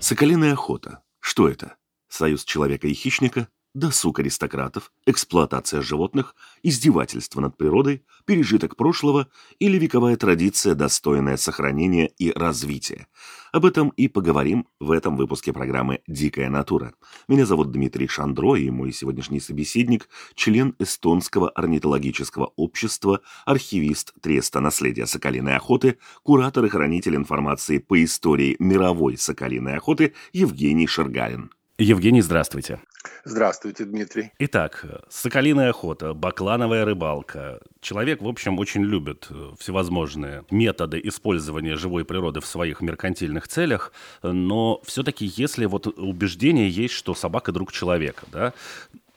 Соколиная охота. Что это? Союз человека и хищника, досуг аристократов, эксплуатация животных, издевательство над природой, пережиток прошлого или вековая традиция, достойная сохранения и развития. Об этом и поговорим в этом выпуске программы «Дикая натура». Меня зовут Дмитрий Шандро, и мой сегодняшний собеседник – член Эстонского орнитологического общества, архивист треста «Наследие соколиной охоты», куратор и хранитель информации по истории мировой соколиной охоты Евгений Шергалин. Евгений, здравствуйте. Здравствуйте, Дмитрий. Итак, соколиная охота, баклановая рыбалка. Человек, в общем, очень любит всевозможные методы использования живой природы в своих меркантильных целях, но все-таки если вот убеждение есть, что собака друг человека, да,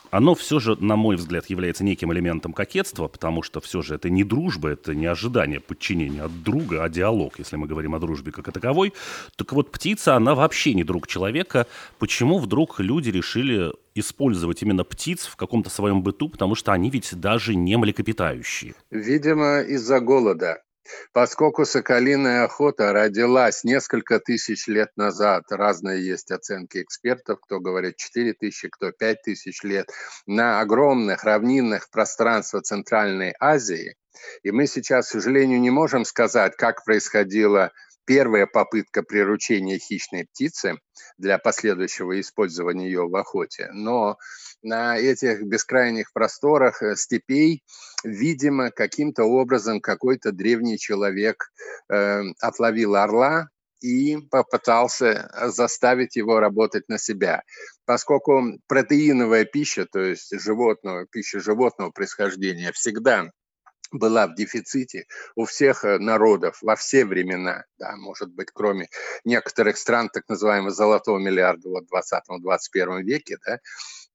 оно все же, на мой взгляд, является неким элементом кокетства, потому что все же это не дружба, это не ожидание подчинения от друга, а диалог, если мы говорим о дружбе как о таковой. Так вот, птица, она вообще не друг человека. Почему вдруг люди решили использовать именно птиц в каком-то своем быту, потому что они ведь даже не млекопитающие? Видимо, из-за голода. Поскольку соколиная охота родилась несколько тысяч лет назад, разные есть оценки экспертов, кто говорит 4 тысячи, кто 5 тысяч лет, на огромных равнинных пространствах Центральной Азии, и мы сейчас, к сожалению, не можем сказать, как происходила первая попытка приручения хищной птицы для последующего использования ее в охоте, но на этих бескрайних просторах степей, видимо, каким-то образом какой-то древний человек отловил орла и попытался заставить его работать на себя. Поскольку протеиновая пища, то есть пища животного происхождения, всегда была в дефиците у всех народов во все времена, да, может быть, кроме некоторых стран так называемого золотого миллиарда в 20-21 веке, да,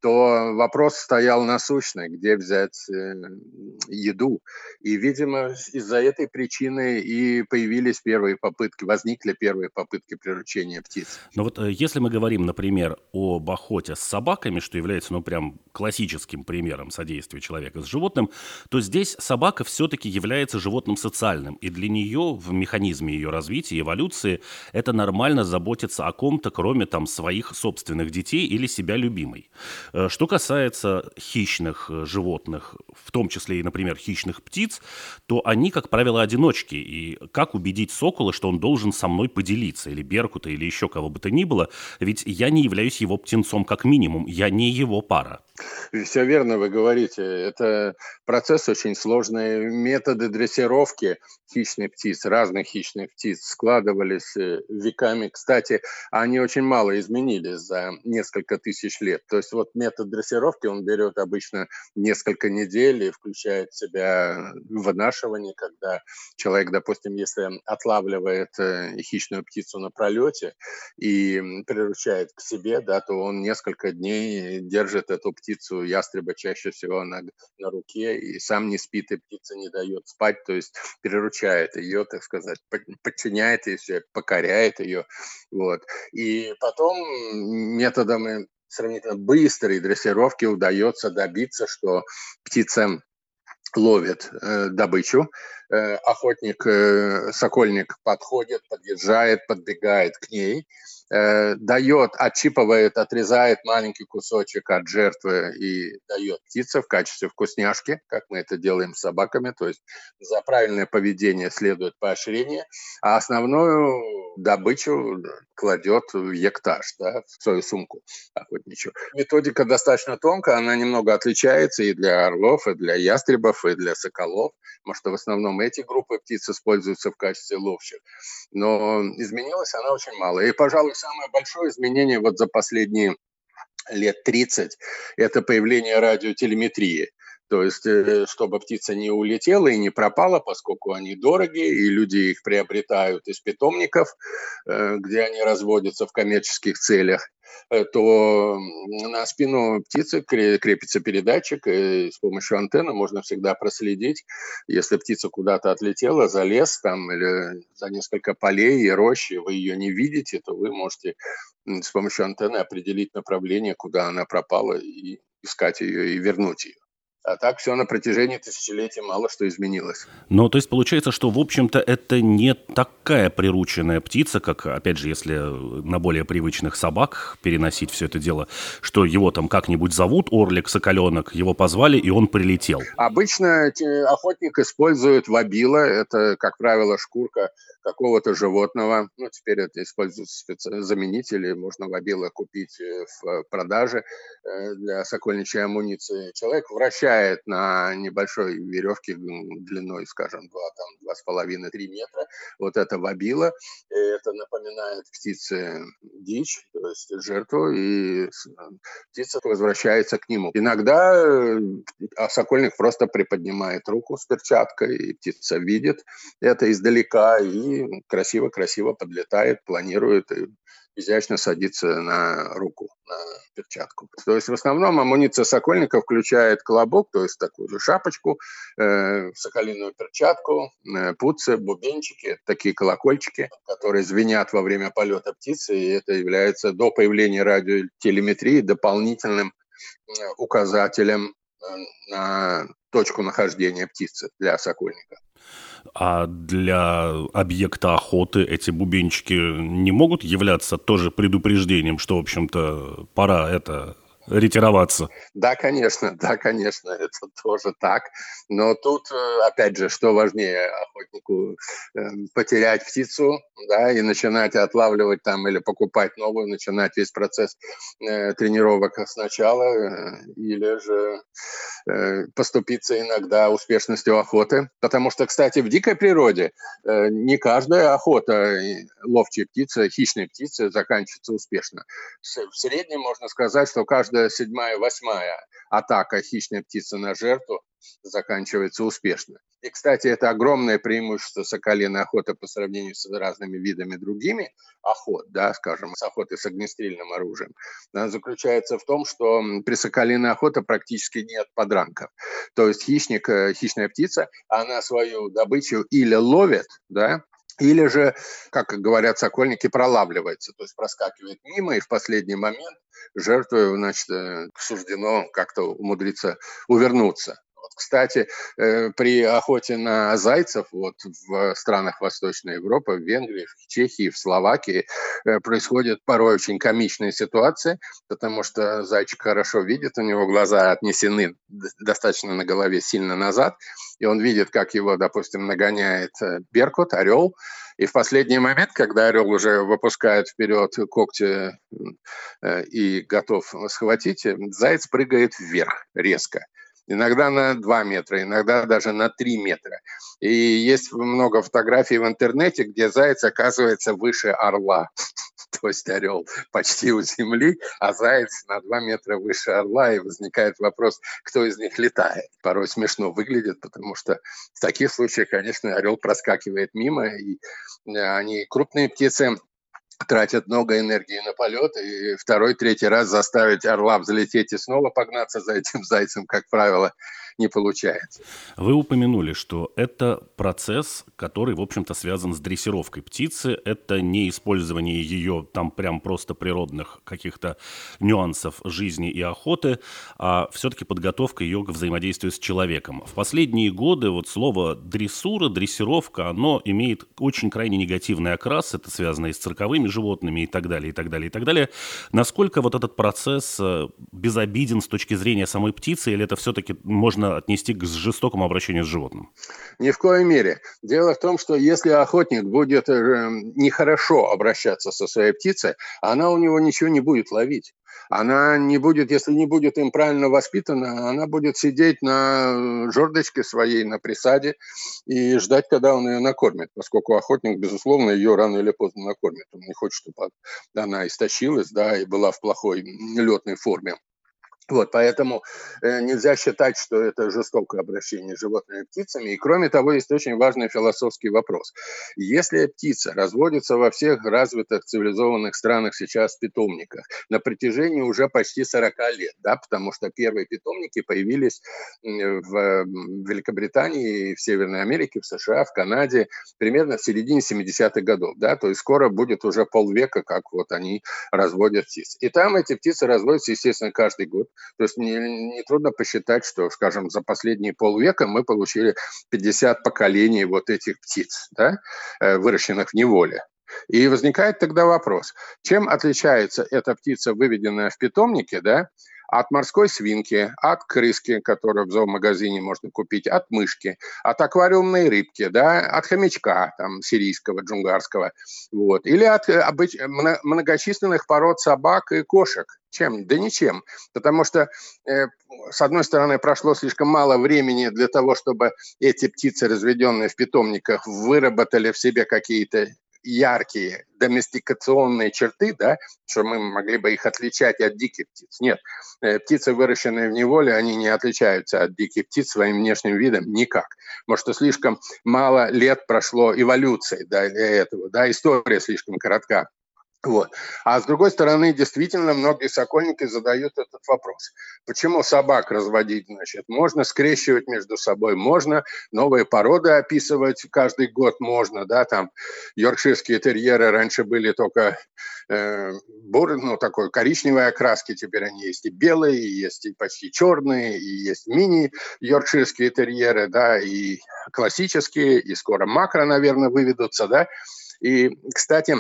то вопрос стоял насущный, где взять еду. И, видимо, из-за этой причины и возникли первые попытки приручения птиц. Но вот если мы говорим, например, об охоте с собаками, что является, прям классическим примером содействия человека с животным, то здесь собака все-таки является животным социальным. И для нее в механизме ее развития, эволюции, это нормально заботиться о ком-то, кроме своих собственных детей или себя любимой. Что касается хищных животных, в том числе и, например, хищных птиц, то они, как правило, одиночки. И как убедить сокола, что он должен со мной поделиться, или беркута, или еще кого бы то ни было? Ведь я не являюсь его птенцом как минимум, я не его пара. Все верно вы говорите. Это процесс очень сложный. Методы дрессировки хищных птиц, разных хищных птиц складывались веками. Кстати, они очень мало изменились за несколько тысяч лет. То есть метод дрессировки, он берет обычно несколько недель и включает в себя вынашивание, когда человек, допустим, если отлавливает хищную птицу на пролете и приручает к себе, да, то он несколько дней держит эту птицу, ястреба чаще всего на руке, и сам не спит, и птица не дает спать, то есть приручает ее, так сказать, подчиняет ее себе, покоряет ее. Вот. И потом методом сравнительно быстрой дрессировки удается добиться, что птица ловит добычу, охотник, сокольник подходит, подъезжает, подбегает к ней, отщипывает, отрезает маленький кусочек от жертвы и дает птице в качестве вкусняшки, как мы это делаем с собаками, то есть за правильное поведение следует поощрение, а основную добычу кладет в ектаж, да, в свою сумку охотничью. Методика достаточно тонкая, она немного отличается и для орлов, и для ястребов, и для соколов, потому что в основном эти группы птиц используются в качестве ловчих, но изменилась она очень мало. И, пожалуй, самое большое изменение за последние лет 30 – это появление радиотелеметрии. То есть, чтобы птица не улетела и не пропала, поскольку они дорогие, и люди их приобретают из питомников, где они разводятся в коммерческих целях, то на спину птицы крепится передатчик, и с помощью антенны можно всегда проследить, если птица куда-то отлетела за лес там, или за несколько полей и рощи, вы ее не видите, то вы можете с помощью антенны определить направление, куда она пропала, и искать ее и вернуть ее. А так все на протяжении тысячелетий мало что изменилось. Ну, то есть получается, что, в общем-то, это не такая прирученная птица, как, опять же, если на более привычных собак переносить все это дело, что его там как-нибудь зовут, орлик, соколенок, его позвали, и он прилетел. Обычно охотник использует вобило, это, как правило, шкурка какого-то животного. Ну, теперь это используются заменители, можно вобило купить в продаже для сокольничьей амуниции. Человек вращает на небольшой веревке длиной, скажем, 2,5-3 метра. Вот это вобило. Это напоминает птице дичь, то есть жертву, и птица возвращается к нему. Иногда сокольник просто приподнимает руку с перчаткой, и птица видит это издалека, и красиво-красиво подлетает, планирует и изящно садится на руку, на перчатку. То есть в основном амуниция сокольника включает колобок, то есть такую же шапочку, соколиную перчатку, пуцы, бубенчики, такие колокольчики, которые звенят во время полета птицы, и это является до появления радиотелеметрии дополнительным указателем на точку нахождения птицы для сокольника. А для объекта охоты эти бубенчики не могут являться тоже предупреждением, что, в общем-то, пора это ретироваться? Да, конечно, это тоже так. Но тут, опять же, что важнее охотнику? Потерять птицу, да, и начинать отлавливать там или покупать новую, начинать весь процесс тренировок сначала, или же поступиться иногда успешностью охоты. Потому что, кстати, в дикой природе не каждая охота ловчей птицы, хищной птицы заканчивается успешно. В среднем можно сказать, что каждая седьмая-восьмая атака хищной птицы на жертву заканчивается успешно. И, кстати, это огромное преимущество соколиной охоты по сравнению с разными видами другими охот, да, скажем, с охотой с огнестрельным оружием. Она заключается в том, что при соколиной охоте практически нет подранков. То есть хищная птица, она свою добычу или ловит, да, или же, как говорят сокольники, пролавливается, то есть проскакивает мимо, и в последний момент жертве, значит, суждено как-то умудриться увернуться. Вот, кстати, при охоте на зайцев вот, в странах Восточной Европы, в Венгрии, в Чехии, в Словакии происходят порой очень комичные ситуации, потому что зайчик хорошо видит, у него глаза отнесены достаточно на голове сильно назад, и он видит, как его, допустим, нагоняет беркут, орел, и в последний момент, когда орел уже выпускает вперед когти и готов схватить, заяц прыгает вверх резко. Иногда на 2 метра, иногда даже на 3 метра. И есть много фотографий в интернете, где заяц оказывается выше орла. То есть орел почти у земли, а заяц на 2 метра выше орла. И возникает вопрос, кто из них летает. Порой смешно выглядит, потому что в таких случаях, конечно, орел проскакивает мимо. И они крупные птицы тратят много энергии на полет, и второй-третий раз заставить орла взлететь и снова погнаться за этим зайцем, как правило, не получается. Вы упомянули, что это процесс, который, в общем-то, связан с дрессировкой птицы. Это не использование ее там прям просто природных каких-то нюансов жизни и охоты, а все-таки подготовка ее к взаимодействию с человеком. В последние годы вот слово «дрессура», «дрессировка», оно имеет очень крайне негативный окрас. Это связано и с цирковыми животными и так далее, и так далее, и так далее. Насколько вот этот процесс безобиден с точки зрения самой птицы, или это все-таки можно отнести к жестокому обращению с животным? Ни в коей мере. Дело в том, что если охотник будет нехорошо обращаться со своей птицей, она у него ничего не будет ловить. Она не будет, если не будет им правильно воспитана, она будет сидеть на жердочке своей, на присаде и ждать, когда он ее накормит, поскольку охотник, безусловно, ее рано или поздно накормит. Он не хочет, чтобы она истощилась, да, и была в плохой летной форме. Вот, поэтому нельзя считать, что это жестокое обращение с животными птицами. И кроме того, есть очень важный философский вопрос. Если птица разводится во всех развитых цивилизованных странах сейчас в питомниках на протяжении уже почти 40 лет, да, потому что первые питомники появились в Великобритании, в Северной Америке, в США, в Канаде примерно в середине 70-х годов, да, то есть скоро будет уже полвека, как вот они разводят птиц. И там эти птицы разводятся, естественно, каждый год. То есть нетрудно посчитать, что, скажем, за последние полвека мы получили 50 поколений вот этих птиц, да, выращенных в неволе. И возникает тогда вопрос, чем отличается эта птица, выведенная в питомнике, да, от морской свинки, от крыски, которую в зоомагазине можно купить, от мышки, от аквариумной рыбки, да, от хомячка там, сирийского, джунгарского, вот, или от многочисленных пород собак и кошек. Чем? Да ничем. Потому что, с одной стороны, прошло слишком мало времени для того, чтобы эти птицы, разведенные в питомниках, выработали в себе какие-то яркие доместикационные черты, да, что мы могли бы их отличать от диких птиц. Нет, птицы, выращенные в неволе, они не отличаются от диких птиц своим внешним видом никак. Потому что слишком мало лет прошло эволюции, да, для этого, да, история слишком коротка. Вот. А с другой стороны, действительно, многие сокольники задают этот вопрос. Почему собак разводить, значит, можно, скрещивать между собой можно, новые породы описывать каждый год можно, да, там, йоркширские терьеры раньше были только такой коричневой окраски, теперь они есть и белые, и есть и почти черные, и есть мини-йоркширские терьеры, да, и классические, и скоро макро, наверное, выведутся, да, и, кстати,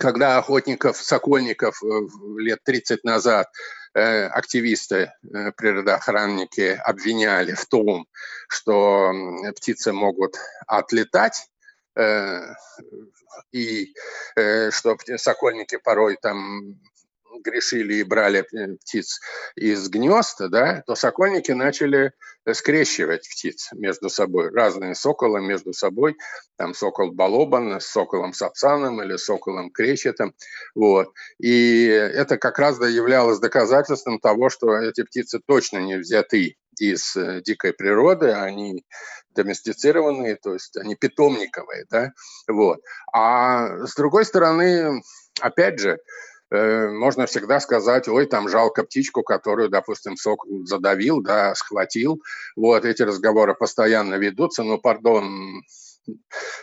когда охотников, сокольников лет 30 назад активисты, природоохранники обвиняли в том, что птицы могут отлетать, и что сокольники порой там грешили и брали птиц из гнезда, да, то сокольники начали скрещивать птиц между собой. Разные соколы между собой, там сокол балобан с соколом сапсаном или соколом кречетом. Вот. И это как раз являлось доказательством того, что эти птицы точно не взяты из дикой природы, они доместицированные, то есть они питомниковые. Да? Вот. А с другой стороны, опять же, можно всегда сказать, ой, там жалко птичку, которую, допустим, сокол задавил, да, схватил. Вот эти разговоры постоянно ведутся, но, пардон,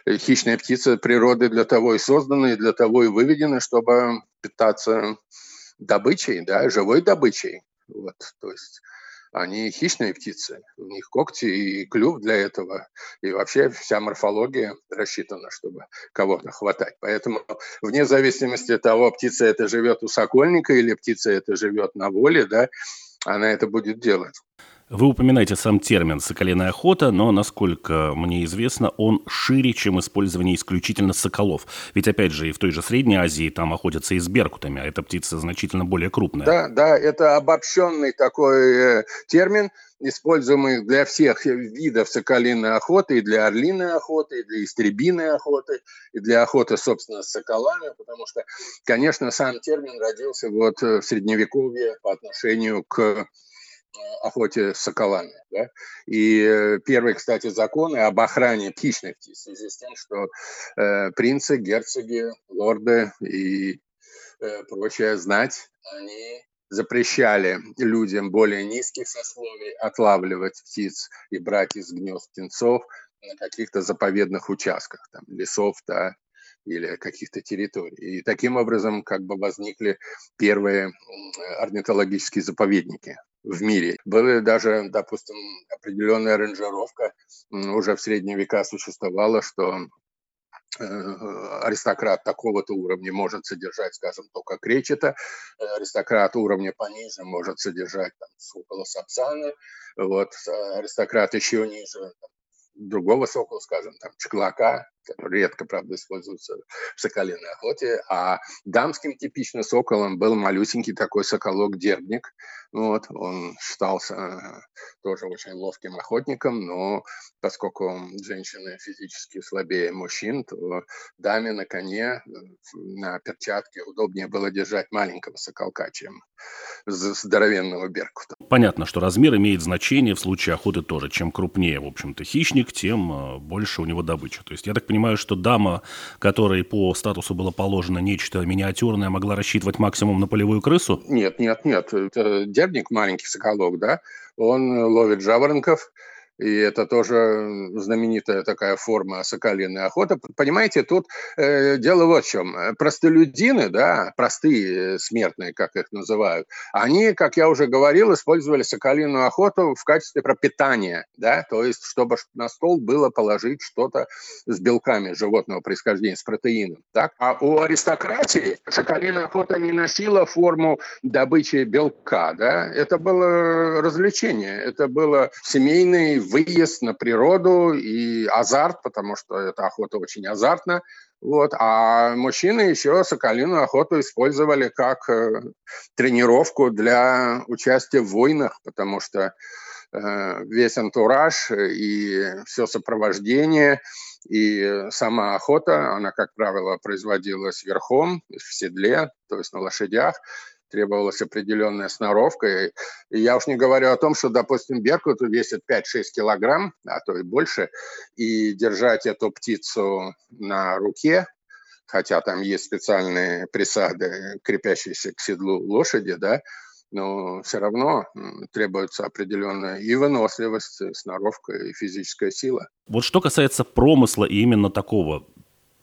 хищные птицы природы для того и созданы, для того и выведены, чтобы питаться добычей, да, живой добычей. Вот, то есть они хищные птицы, у них когти и клюв для этого, и вообще вся морфология рассчитана, чтобы кого-то хватать. Поэтому вне зависимости от того, птица это живет у сокольника или птица это живет на воле, да, она это будет делать. Вы упоминаете сам термин «соколиная охота», но, насколько мне известно, он шире, чем использование исключительно соколов. Ведь, опять же, и в той же Средней Азии там охотятся и с беркутами, а эта птица значительно более крупная. Да, да, это обобщенный такой термин, используемых для всех видов соколиной охоты, и для орлиной охоты, и для истребиной охоты, и для охоты, собственно, с соколами, потому что, конечно, сам термин родился вот в Средневековье по отношению к охоте с соколами. Да? И первые, кстати, законы об охране хищных птиц в связи с тем, что принцы, герцоги, лорды и прочая знать, они запрещали людям более низких сословий отлавливать птиц и брать из гнезд птенцов на каких-то заповедных участках, там, лесов, да, или каких-то территорий. И таким образом как бы возникли первые орнитологические заповедники в мире. Была даже, допустим, определенная аранжировка, уже в средние века существовала, что аристократ такого-то уровня может содержать, скажем, только кречета, аристократ уровня пониже может содержать там сокола сапсана, вот, аристократ еще ниже другого сокола, скажем, там, чеклака, который редко, правда, используется в соколиной охоте, а дамским типично соколом был малюсенький такой соколок-дербник. Вот, он считался тоже очень ловким охотником, но поскольку женщины физически слабее мужчин, то даме на коне, на перчатке удобнее было держать маленького соколка, чем здоровенного беркута. Понятно, что размер имеет значение в случае охоты тоже. Чем крупнее, в общем-то, хищник, тем больше у него добычи. То есть, я так понимаю, что дама, которой по статусу было положено нечто миниатюрное, могла рассчитывать максимум на полевую крысу? Нет. Это дербник, маленький соколок, да, он ловит жаворонков. И это тоже знаменитая такая форма соколиной охоты. Понимаете, тут дело вот в чем. Простолюдины, да, простые смертные, как их называют, они, как я уже говорил, использовали соколиную охоту в качестве пропитания, да, то есть чтобы на стол было положить что-то с белками животного происхождения, с протеином. Так? А у аристократии соколиная охота не носила форму добычи белка, да, это было развлечение, это было семейный выезд на природу и азарт, потому что эта охота очень азартна. Вот. А мужчины еще соколиную охоту использовали как тренировку для участия в войнах, потому что весь антураж и все сопровождение и сама охота, она, как правило, производилась верхом, в седле, то есть на лошадях. Требовалась определенная сноровка. И я уж не говорю о том, что, допустим, беркут весит 5-6 килограмм, а то и больше, и держать эту птицу на руке, хотя там есть специальные присады, крепящиеся к седлу лошади, да, но все равно требуется определенная и выносливость, и сноровка, и физическая сила. Вот что касается промысла и именно такого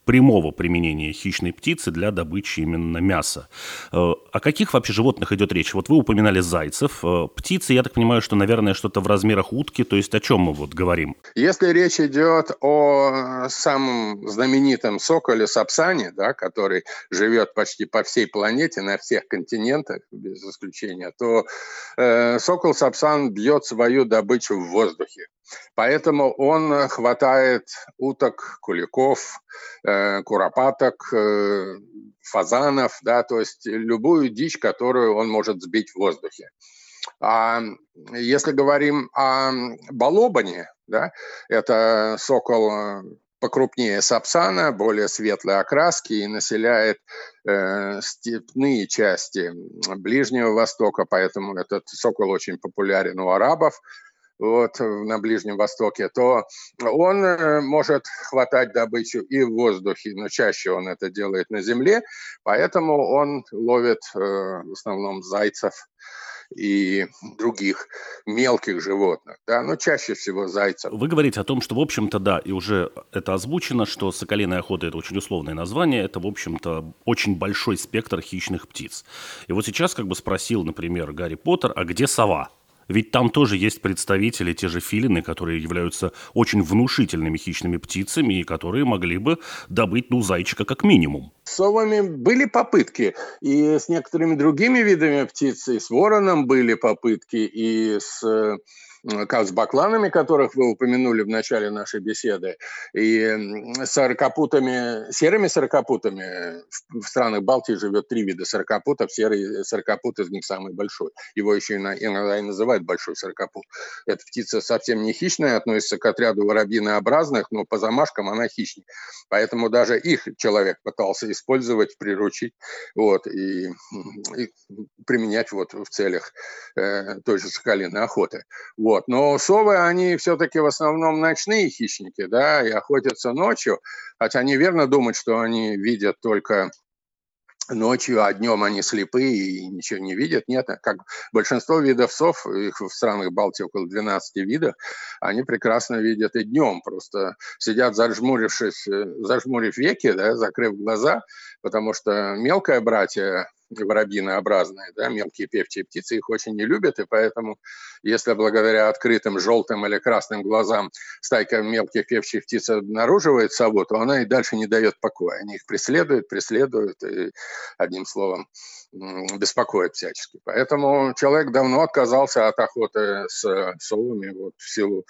прямого применения хищной птицы для добычи именно мяса. О каких вообще животных идет речь? Вот вы упоминали зайцев. Птицы, я так понимаю, что, наверное, что-то в размерах утки. То есть о чем мы вот говорим? Если речь идет о самом знаменитом соколе сапсане, да, который живет почти по всей планете, на всех континентах, без исключения, то сокол сапсан бьет свою добычу в воздухе. Поэтому он хватает уток, куликов, куропаток, фазанов, да, то есть любую дичь, которую он может сбить в воздухе. А если говорим о балобане, да, это сокол покрупнее сапсана, более светлой окраски и населяет степные части Ближнего Востока, поэтому этот сокол очень популярен у арабов. Вот, на Ближнем Востоке, то он может хватать добычу и в воздухе, но чаще он это делает на земле, поэтому он ловит в основном зайцев и других мелких животных, да, но чаще всего зайцев. Вы говорите о том, что, в общем-то, да, и уже это озвучено, что соколиная охота – это очень условное название, это, в общем-то, очень большой спектр хищных птиц. И вот сейчас как бы спросил, например, Гарри Поттер, а где сова? Ведь там тоже есть представители, те же филины, которые являются очень внушительными хищными птицами и которые могли бы добыть, ну, зайчика как минимум. С совами были попытки, и с некоторыми другими видами птиц, и с вороном были попытки, и с бакланами, которых вы упомянули в начале нашей беседы, и серыми сорокопутами. В странах Балтии живет 3 вида сорокопутов. Серый сорокопут из них самый большой. Его еще иногда и называют большой сорокопут. Эта птица совсем не хищная, относится к отряду воробьинообразных, но по замашкам она хищная. Поэтому даже их человек пытался использовать, приручить вот, и применять вот в целях той же соколиной охоты. Вот. Но совы, они все-таки в основном ночные хищники, да, и охотятся ночью, хотя неверно думать, что они видят только ночью, а днем они слепые и ничего не видят. Нет, как большинство видов сов, их в странах Балтии около 12 видов, они прекрасно видят и днем, просто сидят зажмурив веки, да, закрыв глаза, потому что мелкое братье воробьинообразные, да, мелкие певчие птицы их очень не любят, и поэтому, если благодаря открытым желтым или красным глазам стайка мелких певчих птиц обнаруживает сову, то она и дальше не дает покоя. Они их преследуют и, одним словом, беспокоит всячески. Поэтому человек давно отказался от охоты с совами вот, в силу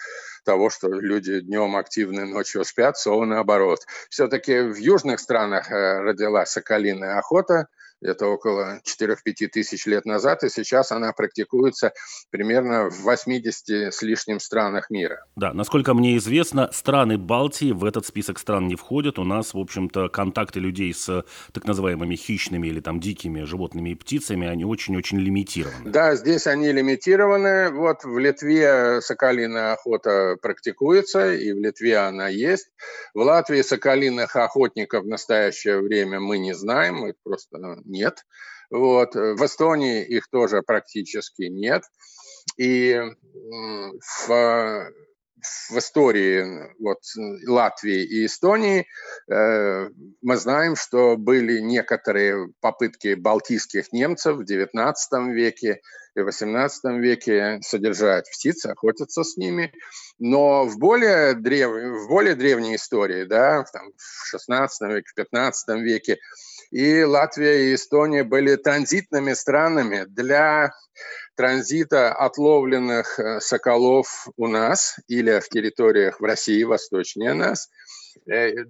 того, что люди днем активны, ночью спят, совы наоборот. Все-таки в южных странах родилась соколиная охота, это около 4-5 тысяч лет назад, и сейчас она практикуется примерно в 80 с лишним странах мира. Да, насколько мне известно, страны Балтии в этот список стран не входят. У нас, в общем-то, контакты людей с так называемыми хищными или там дикими животными и птицами, они очень-очень лимитированы. Да, здесь они лимитированы. Вот в Литве соколиная охота практикуется, и в Литве она есть. В Латвии соколиных охотников в настоящее время мы не знаем, мы просто... нет. Вот. В Эстонии их тоже практически нет. И в истории вот, Латвии и Эстонии мы знаем, что были некоторые попытки балтийских немцев в XIX веке и XVIII веке содержать птиц, охотиться с ними. Но в более древней истории, да, там, в XVI веке, в XV веке, и Латвия, и Эстония были транзитными странами для транзита отловленных соколов у нас или в территориях в России, восточнее нас.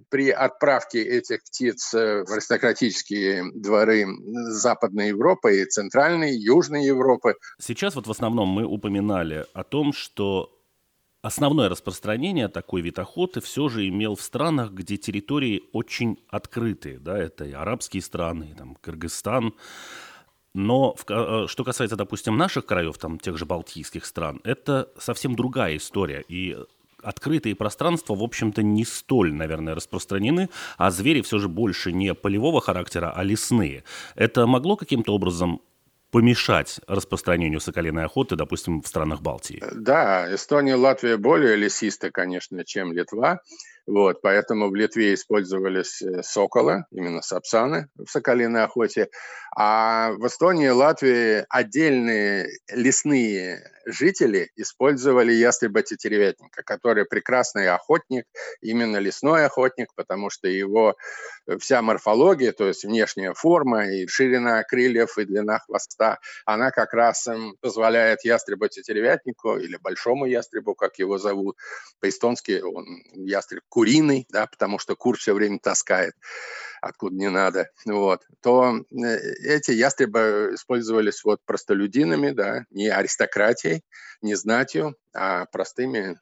При отправке этих птиц в аристократические дворы Западной Европы и Центральной, Южной Европы. Сейчас вот в основном мы упоминали о том, что основное распространение такой вид охоты все же имел в странах, где территории очень открытые. Да, это и арабские страны, и, там, Кыргызстан. Но что касается, допустим, наших краев, там, тех же балтийских стран, это совсем другая история. И открытые пространства, в общем-то, не столь, наверное, распространены, а звери все же больше не полевого характера, а лесные. Это могло каким-то образом помешать распространению соколиной охоты, допустим, в странах Балтии? Да, Эстония, Латвия более лесисты, конечно, чем Литва. Вот, поэтому в Литве использовались соколы, именно сапсаны в соколиной охоте. А в Эстонии и Латвии отдельные лесные жители использовали ястреба-тетеревятника, который прекрасный охотник, именно лесной охотник, потому что его вся морфология, то есть внешняя форма и ширина крыльев и длина хвоста, она как раз позволяет ястребу-тетеревятнику или большому ястребу, как его зовут, по-эстонски он ястреб куриный, да, потому что кур все время таскает, откуда не надо, вот, то эти ястребы использовались вот простолюдинами, да, не аристократией, не знатью, а простыми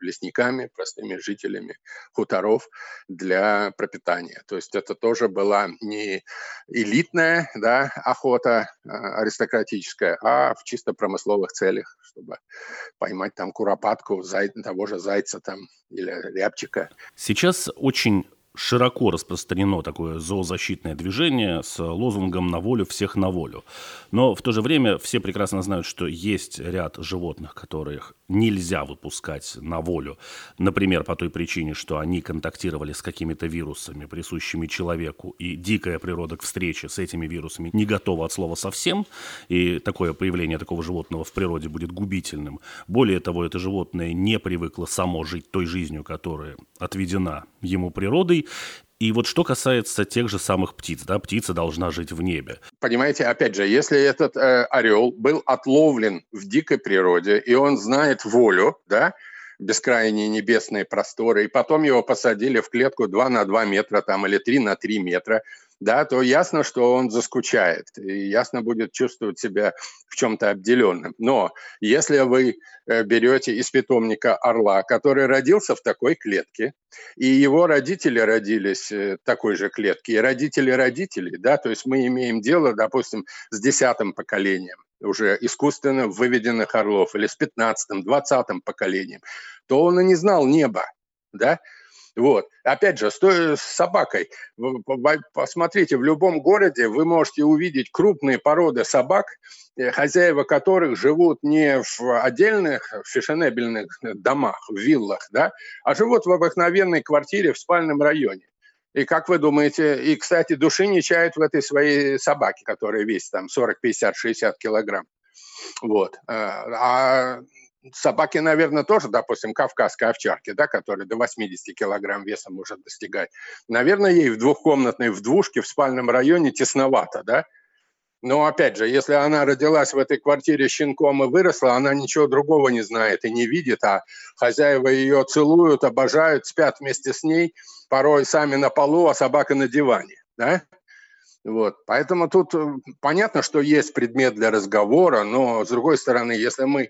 лесниками, простыми жителями хуторов для пропитания. То есть это тоже была не элитная, да, охота аристократическая, а в чисто промысловых целях, чтобы поймать там куропатку, того же зайца там или рябчика. Сейчас очень широко распространено такое зоозащитное движение с лозунгом «на волю всех на волю». Но в то же время все прекрасно знают, что есть ряд животных, которых нельзя выпускать на волю. Например, по той причине, что они контактировали с какими-то вирусами, присущими человеку, и дикая природа к встрече с этими вирусами не готова от слова совсем, и такое появление такого животного в природе будет губительным. Более того, это животное не привыкло само жить той жизнью, которая отведена ему природой. И вот что касается тех же самых птиц, да, птица должна жить в небе. Понимаете, опять же, если этот орел был отловлен в дикой природе, и он знает волю, да, бескрайние небесные просторы, и потом его посадили в клетку 2 на 2 метра там, или 3 на 3 метра, да, то ясно, что он заскучает, и ясно будет чувствовать себя в чем-то обделенным. Но если вы берете из питомника орла, который родился в такой клетке, и его родители родились в такой же клетке, и родители родителей, да, то есть мы имеем дело, допустим, с 10-м поколением уже искусственно выведенных орлов, или с 15-м, 20-м поколением, то он и не знал неба, да. Вот. Опять же, с собакой. Посмотрите, в любом городе вы можете увидеть крупные породы собак, хозяева которых живут не в отдельных фешенебельных домах, в виллах, да, а живут в обыкновенной квартире в спальном районе. И как вы думаете, и, кстати, души не чает в этой своей собаке, которая весит там 40, 50, 60 килограмм. Вот. А собаки, наверное, тоже, допустим, кавказской овчарки, да, которая до 80 килограмм веса может достигать. Наверное, ей в двухкомнатной, в двушке, в спальном районе тесновато, да? Но, опять же, если она родилась в этой квартире щенком и выросла, она ничего другого не знает и не видит, а хозяева ее целуют, обожают, спят вместе с ней, порой сами на полу, а собака на диване, да? Вот. Поэтому тут понятно, что есть предмет для разговора, но, с другой стороны, если мы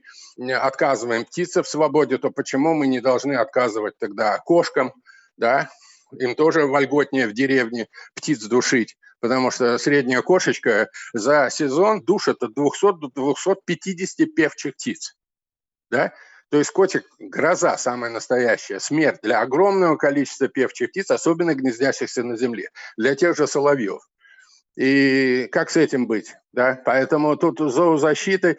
отказываем птице в свободе, то почему мы не должны отказывать тогда кошкам, да? Им тоже вольготнее в деревне птиц душить, потому что средняя кошечка за сезон душит от 200 до 250 певчих птиц. Да? То есть котик – гроза самая настоящая, смерть для огромного количества певчих птиц, особенно гнездящихся на земле, для тех же соловьев. И как с этим быть? Да? Поэтому тут зоозащита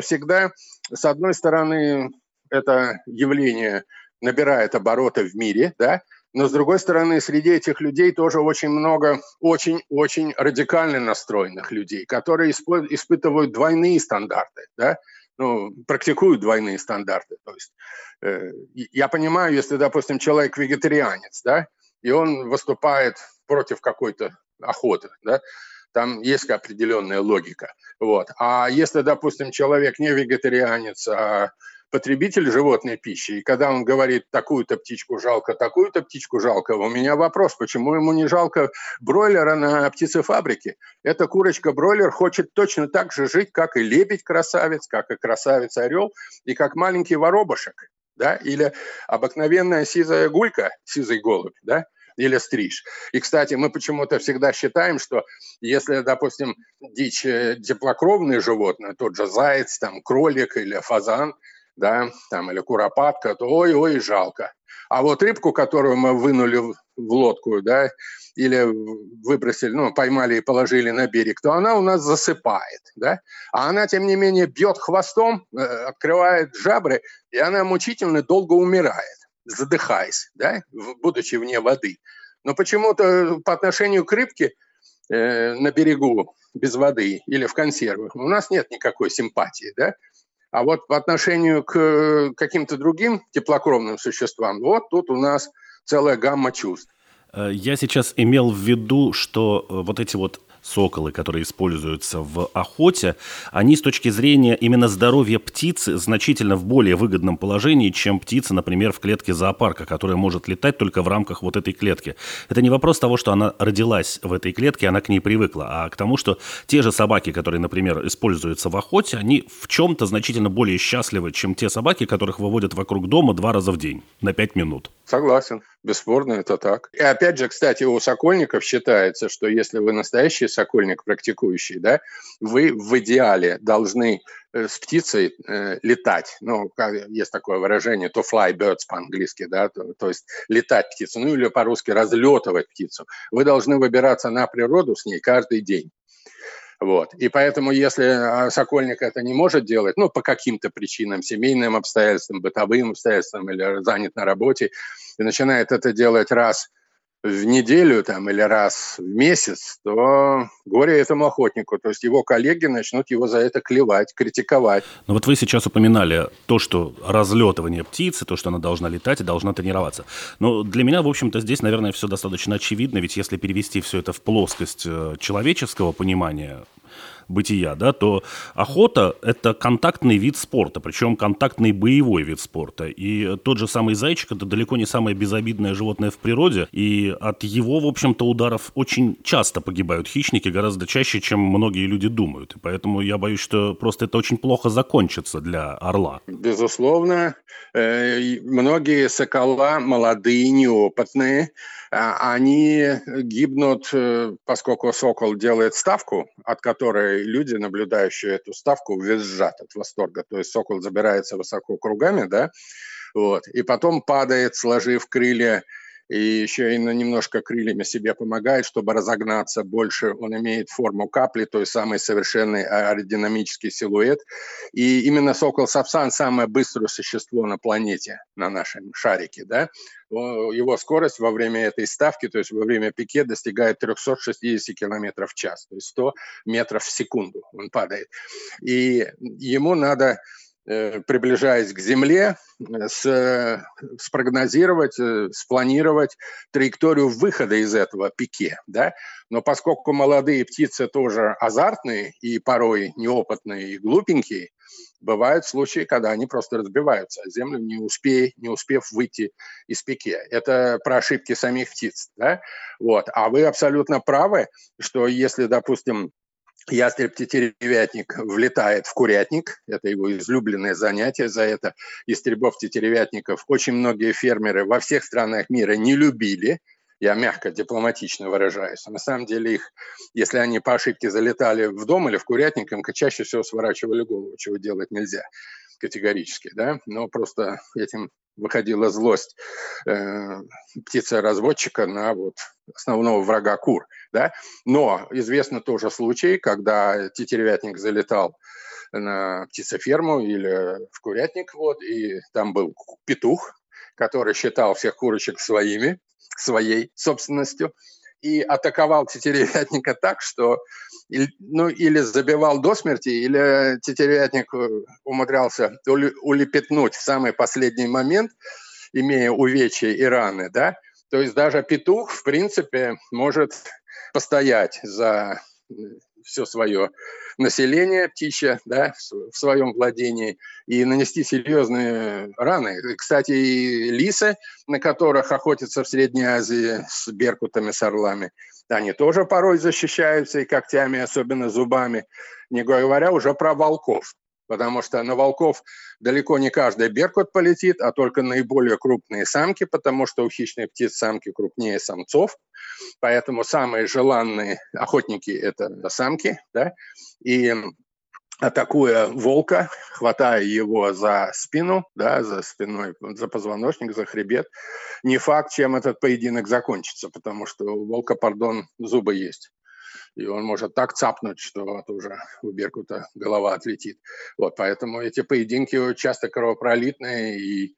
всегда, с одной стороны, это явление набирает обороты в мире, да? Но, с другой стороны, среди этих людей тоже очень много очень-очень радикально настроенных людей, которые испытывают двойные стандарты, да? Ну, практикуют двойные стандарты. То есть, я понимаю, если, допустим, человек вегетарианец, да? И он выступает против какой-то охоты, да? Там есть определенная логика. Вот. А если, допустим, человек не вегетарианец, а потребитель животной пищи, и когда он говорит такую-то птичку жалко, у меня вопрос, почему ему не жалко бройлера на птицефабрике? Эта курочка-бройлер хочет точно так же жить, как и лебедь-красавец, как и красавец-орел, и как маленький воробушек, да? Или обыкновенная сизая гулька, сизый голубь, да? Или стриж. И, кстати, мы почему-то всегда считаем, что если, допустим, дичь теплокровные животные, тот же заяц, там, кролик или фазан, да, там, или куропатка, то ой-ой, жалко. А вот рыбку, которую мы вынули в лодку, да, или выбросили, ну, поймали и положили на берег, то она у нас засыпает, да? А она, тем не менее, бьет хвостом, открывает жабры, и она мучительно долго умирает, задыхаясь, да, будучи вне воды. Но почему-то по отношению к рыбке на берегу без воды или в консервах у нас нет никакой симпатии, да? А вот по отношению к каким-то другим теплокровным существам, вот тут у нас целая гамма чувств. Я сейчас имел в виду, что вот эти вот соколы, которые используются в охоте, они с точки зрения именно здоровья птицы значительно в более выгодном положении, чем птица, например, в клетке зоопарка, которая может летать только в рамках вот этой клетки. Это не вопрос того, что она родилась в этой клетке, она к ней привыкла, а к тому, что те же собаки, которые, например, используются в охоте, они в чем-то значительно более счастливы, чем те собаки, которых выводят вокруг дома 2 раза в день на 5 минут. Согласен. Бесспорно, это так. И опять же, кстати, у сокольников считается, что если вы настоящий сокольник, практикующий, да, вы в идеале должны с птицей летать. Ну, есть такое выражение, to fly birds по-английски, да, то есть летать птицу, ну или по-русски разлетывать птицу. Вы должны выбираться на природу с ней каждый день. Вот. И поэтому, если сокольник это не может делать, ну, по каким-то причинам, семейным обстоятельствам, бытовым обстоятельствам или занят на работе, и начинает это делать раз в неделю там, или раз в месяц, то горе этому охотнику. То есть его коллеги начнут его за это клевать, критиковать. Но вот вы сейчас упоминали то, что разлетывание птицы, то, что она должна летать и должна тренироваться. Но для меня, в общем-то, здесь, наверное, все достаточно очевидно, ведь если перевести все это в плоскость человеческого понимания бытия, да, то охота – это контактный вид спорта, причем контактный боевой вид спорта. И тот же самый зайчик – это далеко не самое безобидное животное в природе, и от его, в общем-то, ударов очень часто погибают хищники, гораздо чаще, чем многие люди думают. И поэтому я боюсь, что просто это очень плохо закончится для орла. Безусловно, многие сокола, молодые, неопытные, они гибнут, поскольку сокол делает ставку, от которой люди, наблюдающие эту ставку, визжат от восторга. То есть сокол забирается высоко кругами, да, вот, и потом падает, сложив крылья и еще и немножко крыльями себе помогает, чтобы разогнаться больше. Он имеет форму капли, той самой совершенный аэродинамический силуэт. И именно сокол-сапсан самое быстрое существо на планете, на нашем шарике, да? Его скорость во время этой ставки, то есть во время пике, достигает 360 км в час, то есть 100 метров в секунду он падает. И ему надо, приближаясь к Земле, спрогнозировать, спланировать траекторию выхода из этого пике, да? Но поскольку молодые птицы тоже азартные и порой неопытные и глупенькие, бывают случаи, когда они просто разбиваются о землю, не успев выйти из пике. Это про ошибки самих птиц, да? Вот. А вы абсолютно правы, что если, допустим, ястреб-тетеревятник влетает в курятник, это его излюбленное занятие, за это ястребов-тетеревятников очень многие фермеры во всех странах мира не любили, я мягко, дипломатично выражаюсь. На самом деле их, если они по ошибке залетали в дом или в курятник, им чаще всего сворачивали голову, чего делать нельзя категорически, да? Но просто этим выходила злость птицы-разводчика на вот основного врага кур, да? Но известны тоже случаи, когда тетеревятник залетал на птицеферму или в курятник, вот, и там был петух, который считал всех курочек своей собственностью, и атаковал тетеревятника так, что или забивал до смерти, или тетеревятник умудрялся улепетнуть в самый последний момент, имея увечья и раны, да? То есть даже петух, в принципе, может постоять за все свое население птичье, да, в своем владении, и нанести серьезные раны. Кстати, и лисы, на которых охотятся в Средней Азии с беркутами, с орлами, они тоже порой защищаются и когтями, особенно зубами, не говоря уже про волков. Потому что на волков далеко не каждый беркут полетит, а только наиболее крупные самки, потому что у хищных птиц самки крупнее самцов. Поэтому самые желанные охотники – это самки, да? И атакуя волка, хватая его за спину, да, за спиной, за позвоночник, за хребет, не факт, чем этот поединок закончится, потому что у волка, пардон, зубы есть. И он может так цапнуть, что уже у беркута голова отлетит. Вот, поэтому эти поединки часто кровопролитные, и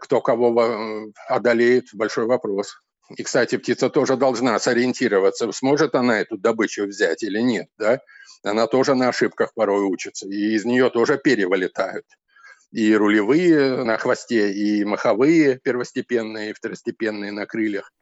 кто кого одолеет – большой вопрос. И, кстати, птица тоже должна сориентироваться, сможет она эту добычу взять или нет, да? Она тоже на ошибках порой учится, и из нее тоже перья вылетают. И рулевые на хвосте, и маховые первостепенные, и второстепенные на крыльях.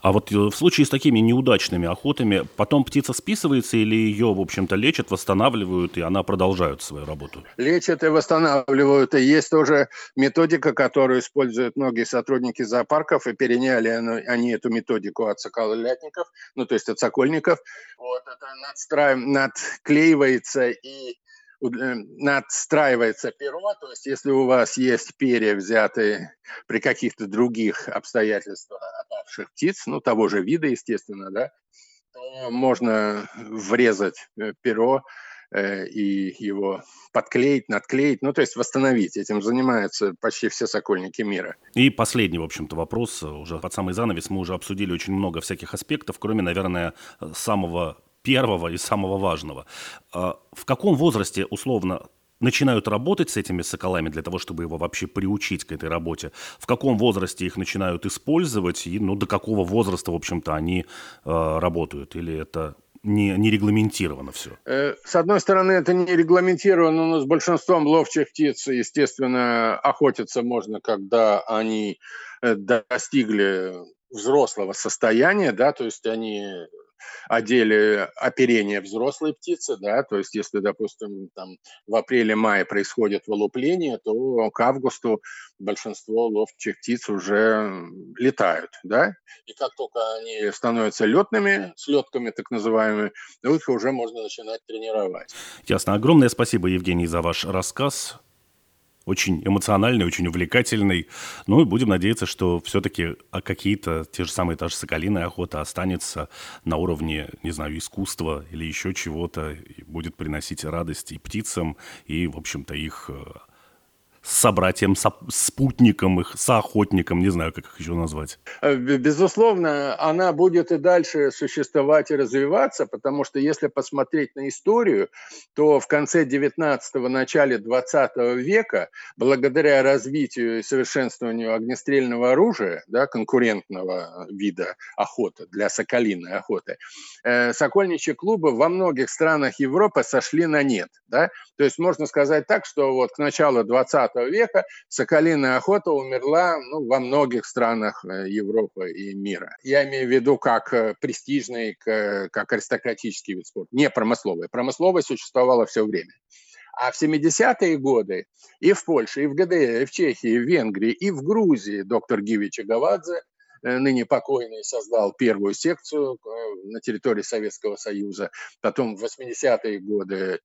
А вот в случае с такими неудачными охотами потом птица списывается или ее, в общем-то, лечат, восстанавливают, и она продолжает свою работу? Лечат и восстанавливают. И есть тоже методика, которую используют многие сотрудники зоопарков, и переняли они эту методику от соколятников, ну, то есть от сокольников. Вот это надклеивается и надстраивается перо, то есть если у вас есть перья, взятые при каких-то других обстоятельствах отпавших птиц, ну, того же вида, естественно, да, то можно врезать перо и его подклеить, надклеить, ну, то есть восстановить. Этим занимаются почти все сокольники мира. И последний, в общем-то, вопрос, уже под самый занавес, мы уже обсудили очень много всяких аспектов, кроме, наверное, самого первого и самого важного. В каком возрасте, условно, начинают работать с этими соколами для того, чтобы его вообще приучить к этой работе? В каком возрасте их начинают использовать? И, ну, до какого возраста, в общем-то, они работают? Или это не регламентировано все? С одной стороны, это не регламентировано, но с большинством ловчих птиц, естественно, охотиться можно, когда они достигли взрослого состояния, да, то есть они одели оперение взрослой птицы, да, то есть если, допустим, там в апреле-мае происходит вылупление, то к августу большинство ловчих птиц уже летают, да, и как только они становятся летными, слетками так называемыми, их уже можно начинать тренировать. Ясно. Огромное спасибо, Евгений, за ваш рассказ. Очень эмоциональный, очень увлекательный. Ну и будем надеяться, что все-таки какие-то та же соколиная охота останется на уровне, не знаю, искусства или еще чего-то, и будет приносить радость и птицам, и, в общем-то, их собратьем, спутником их, соохотником, не знаю, как их еще назвать. Безусловно, она будет и дальше существовать и развиваться, потому что если посмотреть на историю, то в конце 19-го, начале 20 века, благодаря развитию и совершенствованию огнестрельного оружия, да, конкурентного вида охоты, для соколиной охоты, сокольничьи клубы во многих странах Европы сошли на нет. Да? То есть можно сказать так, что вот к началу 20 века соколиная охота умерла, ну, во многих странах Европы и мира. Я имею в виду как престижный, как аристократический вид спорта, не промысловый. Промысловая существовала все время. А в 70-е годы и в Польше, и в ГДР, и в Чехии, и в Венгрии, и в Грузии доктор Гивич Гавадзе, ныне покойный, создал первую секцию на территории Советского Союза. Потом в 80-е годы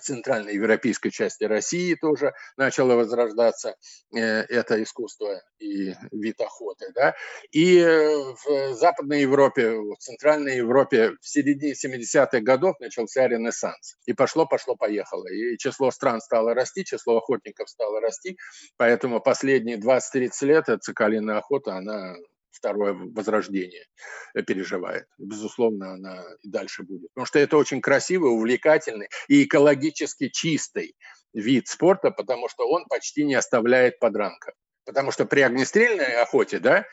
центральной европейской части России тоже начало возрождаться это искусство и вид охоты. Да? И в Западной Европе, в Центральной Европе в середине 70-х годов начался Ренессанс. И пошло-поехало. И число стран стало расти, число охотников стало расти. Поэтому последние 20-30 лет соколиная охота, она второе возрождение переживает. Безусловно, она и дальше будет. Потому что это очень красивый, увлекательный и экологически чистый вид спорта, потому что он почти не оставляет подранка. Потому что при огнестрельной охоте, да,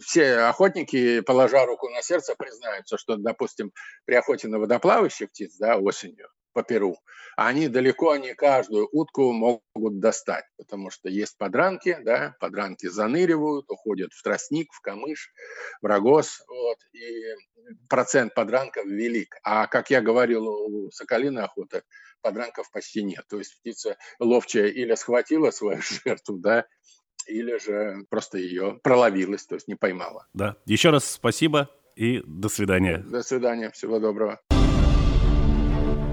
все охотники, положа руку на сердце, признаются, что, допустим, при охоте на водоплавающих птиц, да, осенью по Перу, они далеко не каждую утку могут достать, потому что есть подранки, да, подранки заныривают, уходят в тростник, в камыш, в рогоз, вот, и процент подранков велик. А, как я говорил, у соколиной охоты подранков почти нет. То есть птица ловчая или схватила свою жертву, да, или же просто ее проловилась, то есть не поймала. Да. Еще раз спасибо и до свидания. До свидания. Всего доброго.